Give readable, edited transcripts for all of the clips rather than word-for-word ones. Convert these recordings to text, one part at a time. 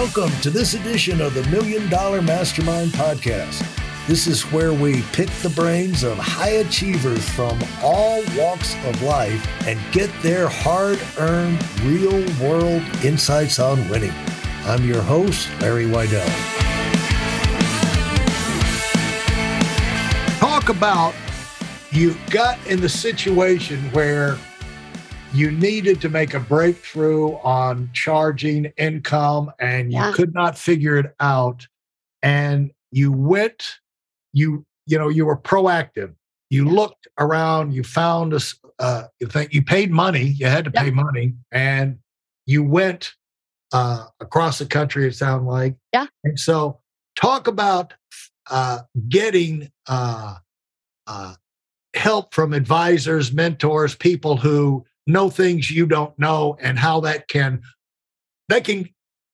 Welcome to this edition of the $1 Million Mastermind Podcast. This is where we pick the brains of high achievers from all walks of life and get their hard-earned real-world insights on winning. I'm your host, Larry Weidel. Talk about you got in the situation where you needed to make a breakthrough on charging income and you could not figure it out. And you went, you were proactive. You looked around, you found a thing, you paid money, you had to pay money, and you went across the country, it sounded like. Yeah. And so talk about getting help from advisors, mentors, people who know things you don't know, and how that can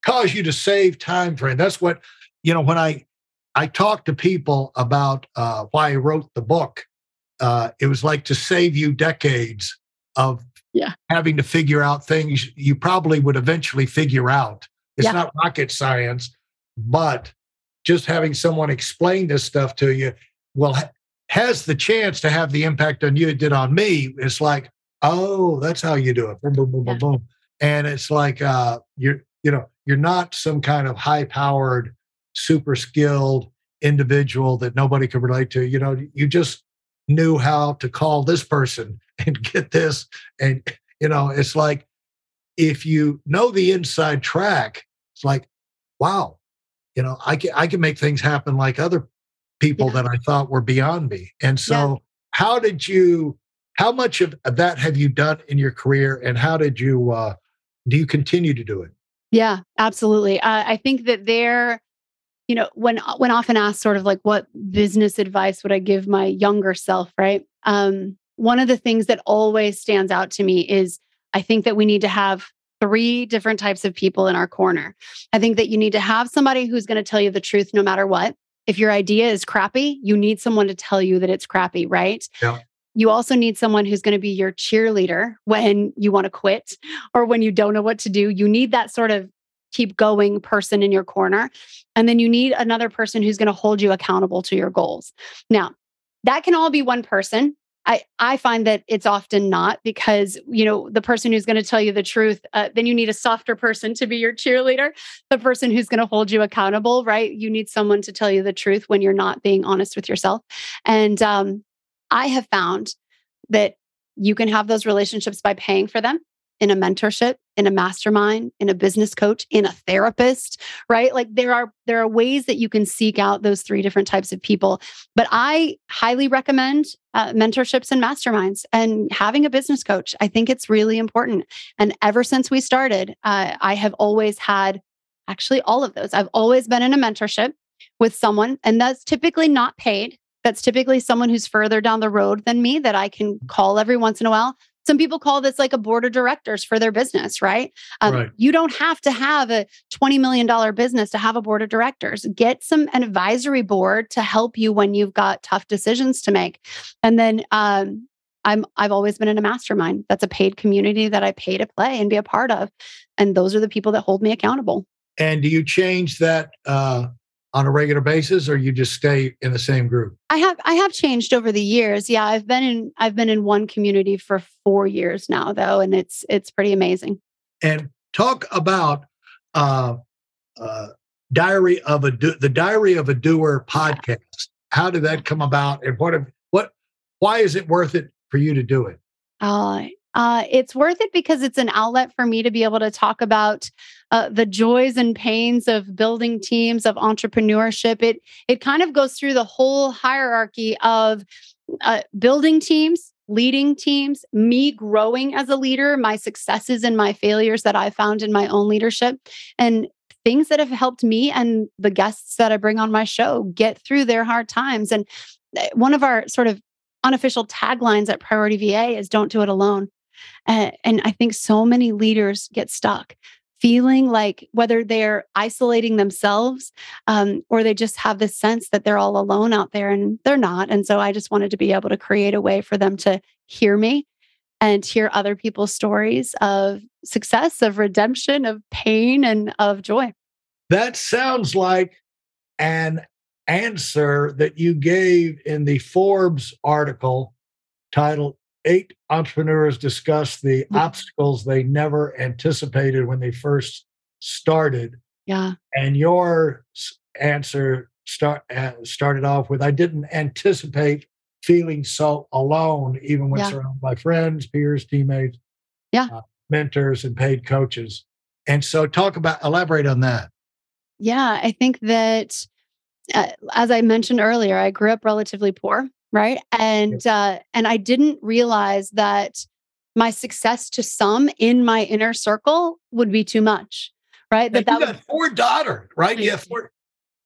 cause you to save time frame. That's what, when I talk to people about why I wrote the book, it was like to save you decades of having to figure out things you probably would eventually figure out. It's not rocket science, but just having someone explain this stuff to you has the chance to have the impact on you it did on me. It's like, oh, that's how you do it. Boom, boom, boom, boom, boom. And it's like you're not some kind of high-powered, super skilled individual that nobody can relate to. You just knew how to call this person and get this. And it's like if you know the inside track, it's like, wow, I can make things happen like other people that I thought were beyond me. And so, how much of that have you done in your career, and how did you, do you continue to do it? Yeah, absolutely. I think that when often asked sort of like what business advice would I give my younger self, right? One of the things that always stands out to me is I think that we need to have three different types of people in our corner. I think that you need to have somebody who's going to tell you the truth no matter what. If your idea is crappy, you need someone to tell you that it's crappy, right? Yeah. You also need someone who's going to be your cheerleader when you want to quit or when you don't know what to do. You need that sort of keep going person in your corner. And then you need another person who's going to hold you accountable to your goals. Now, that can all be one person. I find that it's often not, because the person who's going to tell you the truth, then you need a softer person to be your cheerleader. The person who's going to hold you accountable, right? You need someone to tell you the truth when you're not being honest with yourself. And I have found that you can have those relationships by paying for them in a mentorship, in a mastermind, in a business coach, in a therapist, right? Like there are ways that you can seek out those three different types of people. But I highly recommend mentorships and masterminds and having a business coach. I think it's really important. And ever since we started, I have always had actually all of those. I've always been in a mentorship with someone, and that's typically not paid. That's typically someone who's further down the road than me that I can call every once in a while. Some people call this like a board of directors for their business, right? You don't have to have a $20 million business to have a board of directors. Get an advisory board to help you when you've got tough decisions to make. And then I've always been in a mastermind. That's a paid community that I pay to play and be a part of. And those are the people that hold me accountable. And do you change that on a regular basis, or you just stay in the same group? I have changed over the years. Yeah, I've been in one community for 4 years now, though, and it's pretty amazing. And talk about the Diary of a Doer podcast. How did that come about, and why is it worth it for you to do it? It's worth it because it's an outlet for me to be able to talk about the joys and pains of building teams, of entrepreneurship. It kind of goes through the whole hierarchy of building teams, leading teams, me growing as a leader, my successes and my failures that I found in my own leadership, and things that have helped me and the guests that I bring on my show get through their hard times. And one of our sort of unofficial taglines at Priority VA is "Don't do it alone." And I think so many leaders get stuck feeling like whether they're isolating themselves or they just have this sense that they're all alone out there, and they're not. And so I just wanted to be able to create a way for them to hear me and hear other people's stories of success, of redemption, of pain, and of joy. That sounds like an answer that you gave in the Forbes article titled 8 Entrepreneurs Discuss the Obstacles They Never Anticipated When They First Started. Yeah. And your answer started off with, I didn't anticipate feeling so alone, even when surrounded by friends, peers, teammates, mentors, and paid coaches. And so elaborate on that. Yeah, I think that, as I mentioned earlier, I grew up relatively poor, right? And I didn't realize that my success to some in my inner circle would be too much, right? That you got 4 daughters, right? You have 4.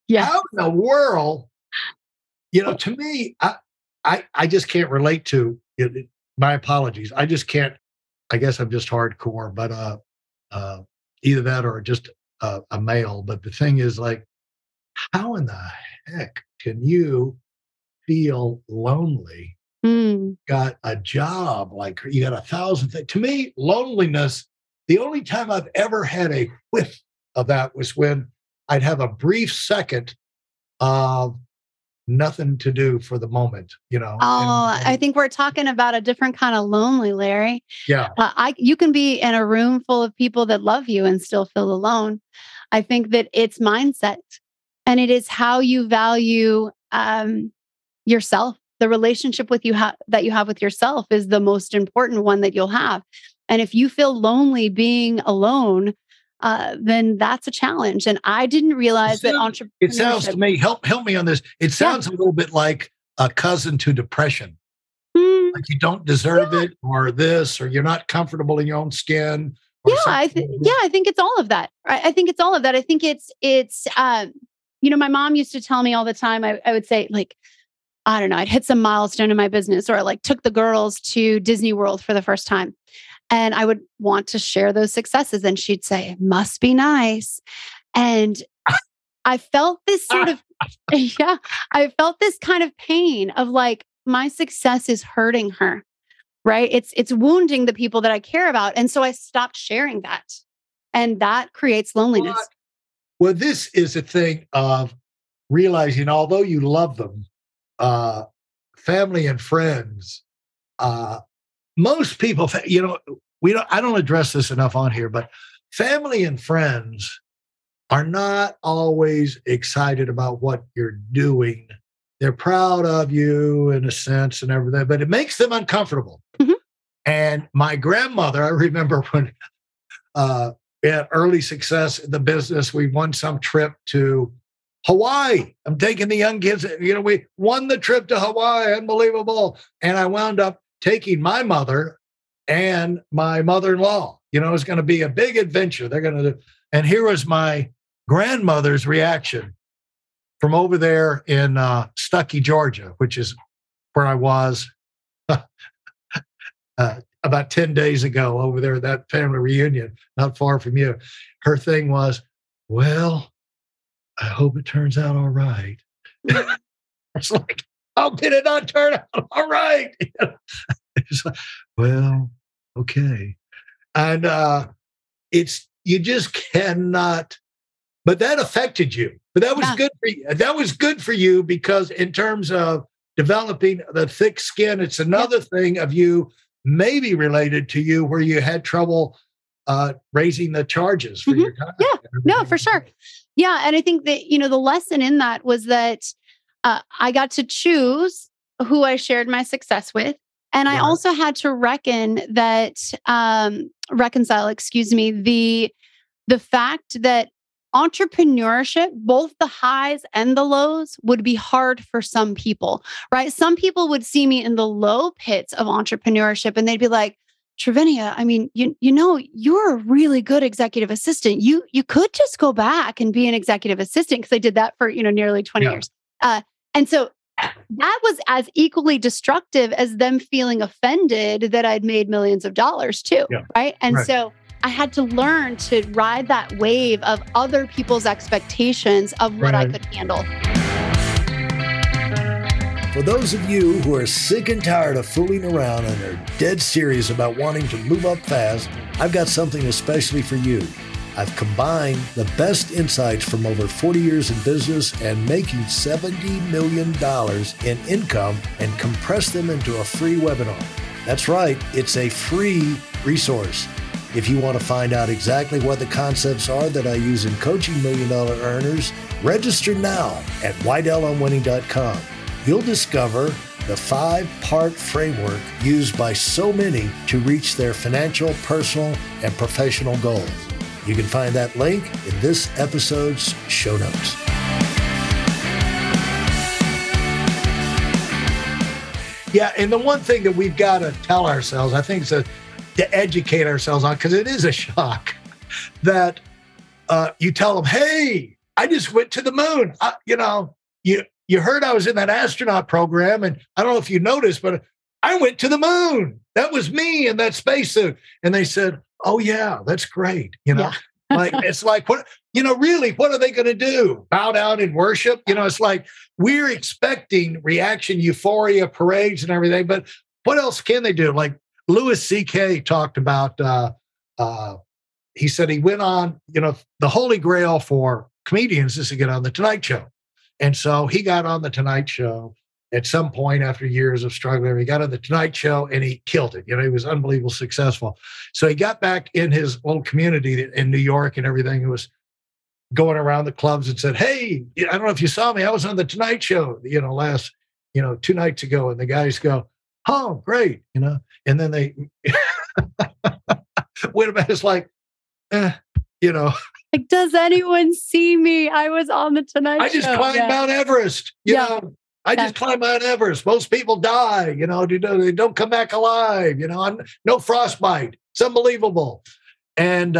Yeah. How in the world, to me, I just can't relate to it. My apologies. I just can't. I guess I'm just hardcore, but either that or just a male. But the thing is, like, how in the heck can you feel lonely? Got a job, like you got 1,000 things. To me, loneliness, the only time I've ever had a whiff of that was when I'd have a brief second of nothing to do for the moment, Oh, and I think we're talking about a different kind of lonely, Larry. Yeah. You can be in a room full of people that love you and still feel alone. I think that it's mindset, and it is how you value yourself. The relationship with that you have with yourself is the most important one that you'll have. And if you feel lonely being alone, then that's a challenge. And I didn't realize that entrepreneurship... It sounds to me, help me on this. It sounds a little bit like a cousin to depression. Like you don't deserve it, or this, or you're not comfortable in your own skin. Yeah, I think it's all of that. I think it's all of that. I think my mom used to tell me all the time, I would say, like, I don't know, I'd hit some milestone in my business, or I took the girls to Disney World for the first time. And I would want to share those successes. And she'd say, it must be nice. And I felt this sort of, I felt this kind of pain of like, my success is hurting her, right? It's wounding the people that I care about. And so I stopped sharing that. And that creates loneliness. Well, this is a thing of realizing, although you love them, family and friends, most people, I don't address this enough on here, but family and friends are not always excited about what you're doing. They're proud of you in a sense and everything, but it makes them uncomfortable. Mm-hmm. And my grandmother, I remember when we had early success in the business, we won some trip to Hawaii. I'm taking the young kids, we won the trip to Hawaii, unbelievable. And I wound up taking my mother and my mother-in-law. It was going to be a big adventure. They're going to do. And here was my grandmother's reaction from over there in Stuckey, Georgia, which is where I was about 10 days ago over there at that family reunion, not far from you. Her thing was, well, I hope it turns out all right. It's like, how did it not turn out all right? It's like, well, okay. And you just cannot, but that affected you. But that was good for you. That was good for you because in terms of developing the thick skin, it's another thing of you maybe related to you where you had trouble raising the charges for your time. Yeah, no, for sure. Yeah. And I think that, the lesson in that was that I got to choose who I shared my success with. And I also had to reconcile, the fact that entrepreneurship, both the highs and the lows, would be hard for some people, right? Some people would see me in the low pits of entrepreneurship and they'd be like, Trivinia, I mean, you're a really good executive assistant. You could just go back and be an executive assistant, because I did that for, nearly 20 years. And so that was as equally destructive as them feeling offended that I'd made millions of dollars too, right? And so I had to learn to ride that wave of other people's expectations of what I could handle. For those of you who are sick and tired of fooling around and are dead serious about wanting to move up fast, I've got something especially for you. I've combined the best insights from over 40 years in business and making $70 million in income and compressed them into a free webinar. That's right, it's a free resource. If you want to find out exactly what the concepts are that I use in coaching million-dollar earners, register now at WeidelOnWinning.com. You'll discover the 5-part framework used by so many to reach their financial, personal, and professional goals. You can find that link in this episode's show notes. Yeah, and the one thing that we've got to tell ourselves, I think, is to educate ourselves on, because it is a shock that you tell them, hey, I just went to the moon. You heard I was in that astronaut program, and I don't know if you noticed, but I went to the moon. That was me in that spacesuit. And they said, oh, yeah, that's great. Yeah. Like, it's like, what, really, what are they going to do? Bow down and worship? It's like we're expecting reaction, euphoria, parades and everything. But what else can they do? Like, Louis C.K. talked about, he said he went on, the holy grail for comedians is to get on The Tonight Show. And so he got on The Tonight Show at some point after years of struggling. He got on The Tonight Show and he killed it. He was unbelievably successful. So he got back in his old community in New York and everything. He was going around the clubs and said, hey, I don't know if you saw me. I was on The Tonight Show, last, 2 nights ago. And the guys go, oh, great, and then they went about, it's like, like, does anyone see me? I was on The Tonight Show. I just climbed Mount Everest, I just climbed Mount Everest. Most people die, they don't come back alive, I'm no frostbite. It's unbelievable. And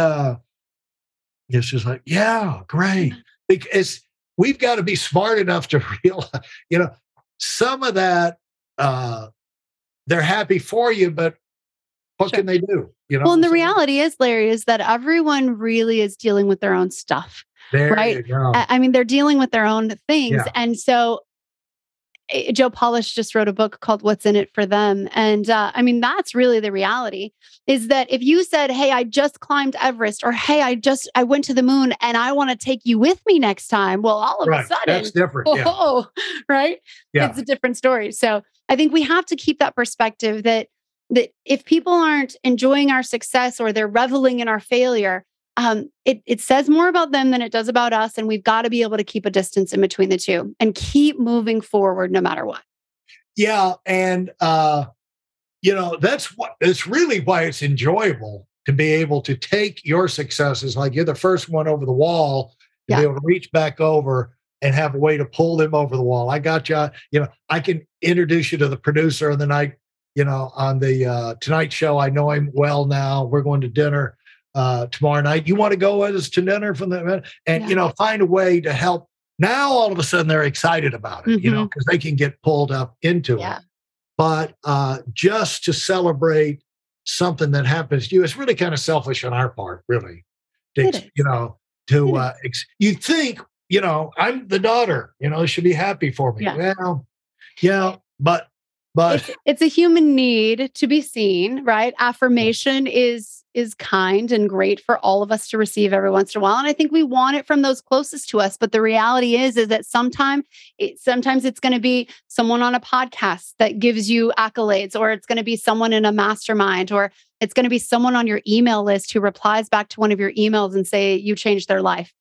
it's just like, yeah, great. Because we've got to be smart enough to realize, some of that, they're happy for you, but what can they do? Well, and the reality is, Larry, is that everyone really is dealing with their own stuff, right? I mean, they're dealing with their own things. Yeah. And so Joe Polish just wrote a book called What's in It for Them. And I mean, that's really the reality, is that if you said, hey, I just climbed Everest, or hey, I went to the moon and I want to take you with me next time. Well, all of a sudden, that's different. Oh, right. Yeah. It's a different story. So I think we have to keep that perspective that if people aren't enjoying our success or they're reveling in our failure, it says more about them than it does about us. And we've got to be able to keep a distance in between the two and keep moving forward no matter what. Yeah. And, that's really why it's enjoyable to be able to take your successes. Like, you're the first one over the wall to be able to reach back over and have a way to pull them over the wall. I got you. I can introduce you to the producer of the night, on the Tonight Show. I know him well now. We're going to dinner tomorrow night. You want to go with us to dinner from the, and, find a way to help. Now, all of a sudden, they're excited about it, because they can get pulled up into it. But just to celebrate something that happens to you, it's really kind of selfish on our part, really. You think, I'm the daughter, it should be happy for me. Yeah. Well, yeah, but it's a human need to be seen, right? Affirmation is kind and great for all of us to receive every once in a while. And I think we want it from those closest to us. But the reality is that sometimes it's going to be someone on a podcast that gives you accolades, or it's going to be someone in a mastermind, or it's going to be someone on your email list who replies back to one of your emails and say, you changed their life.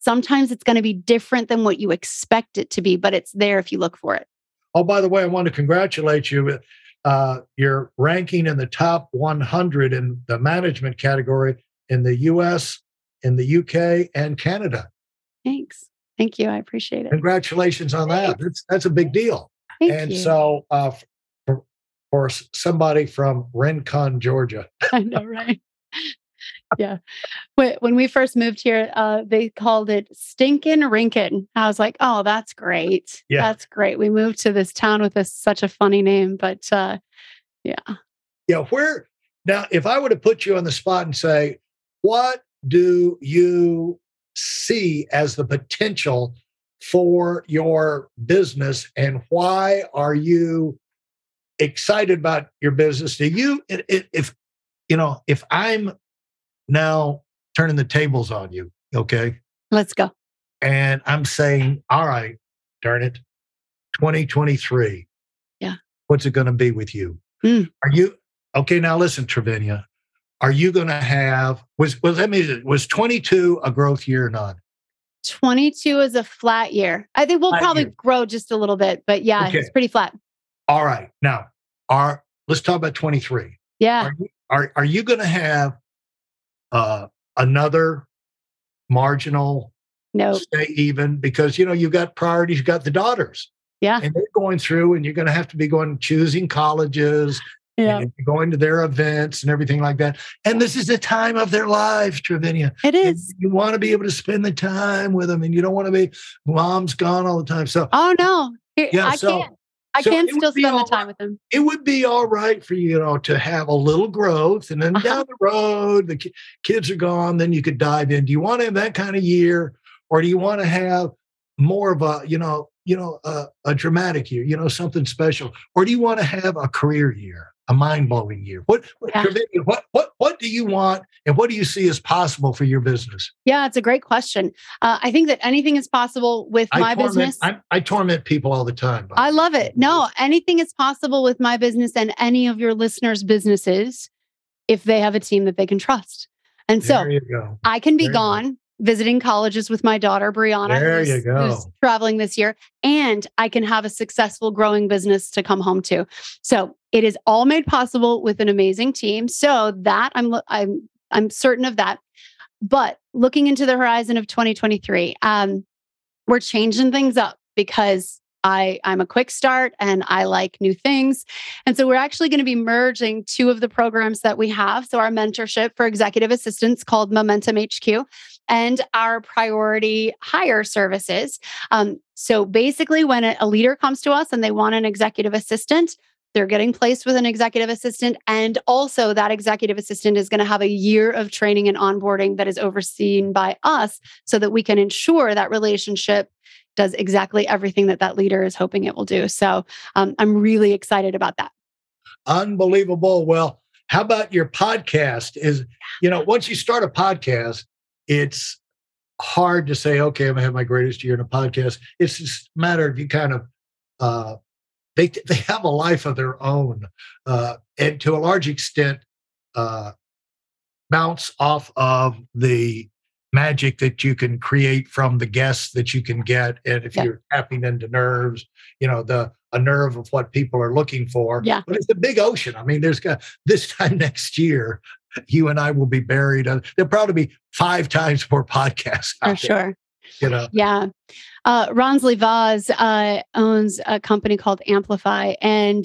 Sometimes it's going to be different than what you expect it to be, but it's there if you look for it. Oh, by the way, I want to congratulate you. You're ranking in the top 100 in the management category in the U.S., in the UK, and Canada. Thanks. Thank you. I appreciate it. Congratulations on that. That's a big deal. Thank you. So, for somebody from Rencon, Georgia. I know, right? Yeah. When we first moved here, they called it Stinkin' Rinkin'. I was like, oh, that's great. Yeah. That's great. We moved to this town with such a funny name, but yeah. Yeah. Where, now, if I were to put you on the spot and say, what do you see as the potential for your business, and why are you excited about your business? Do you, if I'm now turning the tables on you. Okay. Let's go. And I'm saying, all right, darn it, 2023. Yeah. What's it going to be with you? Mm. Are you, okay, now listen, Trivinia, are you going to have, was 22 a growth year or not? 22 is a flat year. I think we'll probably grow just a little bit, but yeah, okay. It's pretty flat. All right. Now, let's talk about 23. Yeah. Are you going to have another marginal stay even? Because, you know, you've got priorities, you've got the daughters. Yeah. And they're going through and you're going to have to be going choosing colleges, and going to their events and everything like that. And this is the time of their lives, Trivinia. It is. And you want to be able to spend the time with them and you don't want to be, mom's gone all the time. So. Oh, no. I can still spend the time with them. It would be all right for you, to have a little growth, and then down the road, the kids are gone. Then you could dive in. Do you want to have that kind of year, or do you want to have more of a, a dramatic year, something special, or do you want to have a career year, a mind blowing year? What do you want, and what do you see as possible for your business? Yeah, it's a great question. I think that anything is possible with my business. I torment people all the time. I love it. No, anything is possible with my business and any of your listeners' businesses if they have a team that they can trust. And so I can be gone visiting colleges with my daughter, Brianna, who's traveling this year, and I can have a successful growing business to come home to. So it is all made possible with an amazing team. So that I'm certain of that. But looking into the horizon of 2023, we're changing things up because I'm a quick start and I like new things. And so we're actually going to be merging two of the programs that we have. So our mentorship for executive assistants called Momentum HQ and our Priority Hire services. So basically when a leader comes to us and they want an executive assistant, they're getting placed with an executive assistant. And also that executive assistant is going to have a year of training and onboarding that is overseen by us so that we can ensure that relationship does exactly everything that leader is hoping it will do. So I'm really excited about that. Unbelievable. Well, how about your podcast? Once you start a podcast, it's hard to say, okay, I'm going to have my greatest year in a podcast. It's just a matter of you kind of, they have a life of their own. And to a large extent, bounce off of the magic that you can create from the guests that you can get. And if you're tapping into nerves, a nerve of what people are looking for. Yeah. But it's a big ocean. I mean, there's this time next year, you and I will be buried. There'll probably be 5 times more podcasts. For sure. Yeah. Ronsley Vaz owns a company called Amplify. And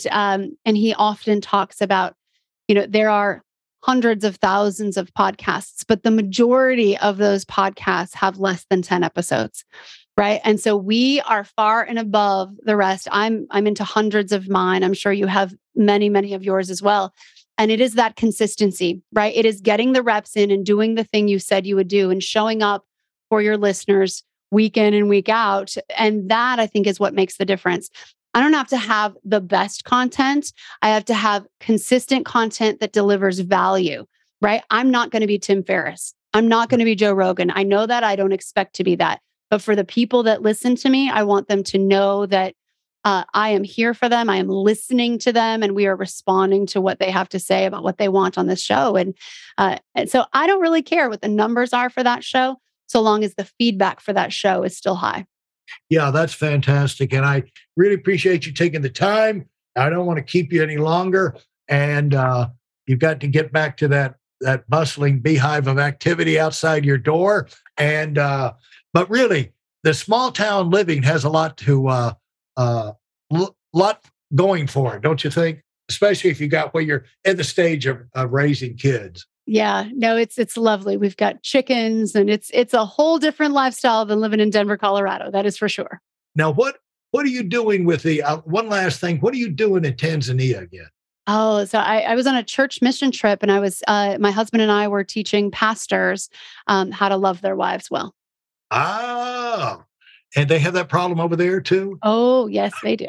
he often talks about, there are hundreds of thousands of podcasts, but the majority of those podcasts have less than 10 episodes, right? And so we are far and above the rest. I'm into hundreds of mine. I'm sure you have many, many of yours as well. And it is that consistency, right? It is getting the reps in and doing the thing you said you would do and showing up for your listeners week in and week out. And that, I think, is what makes the difference. I don't have to have the best content. I have to have consistent content that delivers value, right? I'm not going to be Tim Ferriss. I'm not going to be Joe Rogan. I know that. I don't expect to be that. But for the people that listen to me, I want them to know that I am here for them. I am listening to them, and we are responding to what they have to say about what they want on this show. And so I don't really care what the numbers are for that show, so long as the feedback for that show is still high. Yeah, that's fantastic. And I really appreciate you taking the time. I don't want to keep you any longer. And you've got to get back to that bustling beehive of activity outside your door. And but really, the small town living has a lot to lot going for it, don't you think? Especially if you got where you're at the stage of raising kids. Yeah, no, it's lovely. We've got chickens, and it's a whole different lifestyle than living in Denver, Colorado. That is for sure. Now, what are you doing with the one last thing? What are you doing in Tanzania again? Oh, so I was on a church mission trip, and I was my husband and I were teaching pastors how to love their wives well. Ah, and they have that problem over there too. Oh, yes, they do.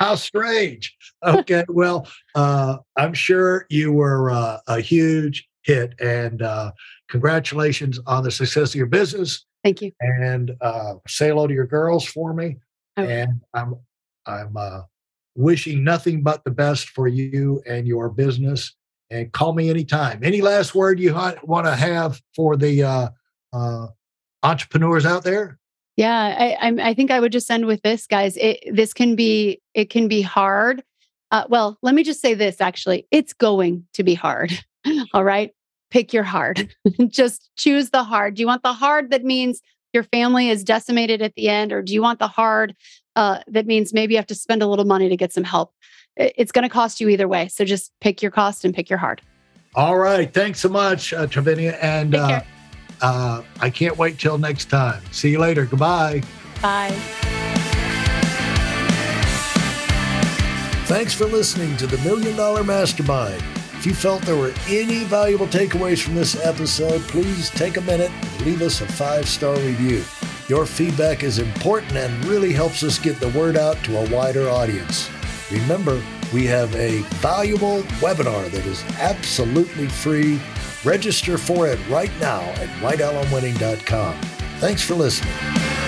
How strange. Okay, well, I'm sure you were a huge hit. And congratulations on the success of your business. Thank you. And say hello to your girls for me. Okay. And I'm wishing nothing but the best for you and your business. And call me anytime. Any last word you want to have for the entrepreneurs out there? Yeah, I think I would just end with this, guys. It can be hard. Well, let me just say this, actually. It's going to be hard. All right? Pick your hard. Just choose the hard. Do you want the hard that means your family is decimated at the end? Or do you want the hard that means maybe you have to spend a little money to get some help? It's going to cost you either way. So just pick your cost and pick your hard. All right. Thanks so much, Trivinia. And I can't wait till next time. See you later. Goodbye. Bye. Thanks for listening to the Million Dollar Mastermind. If you felt there were any valuable takeaways from this episode, please take a minute and leave us a 5-star review. Your feedback is important and really helps us get the word out to a wider audience. Remember, we have a valuable webinar that is absolutely free. Register for it right now at WeidelOnWinning.com. Thanks for listening.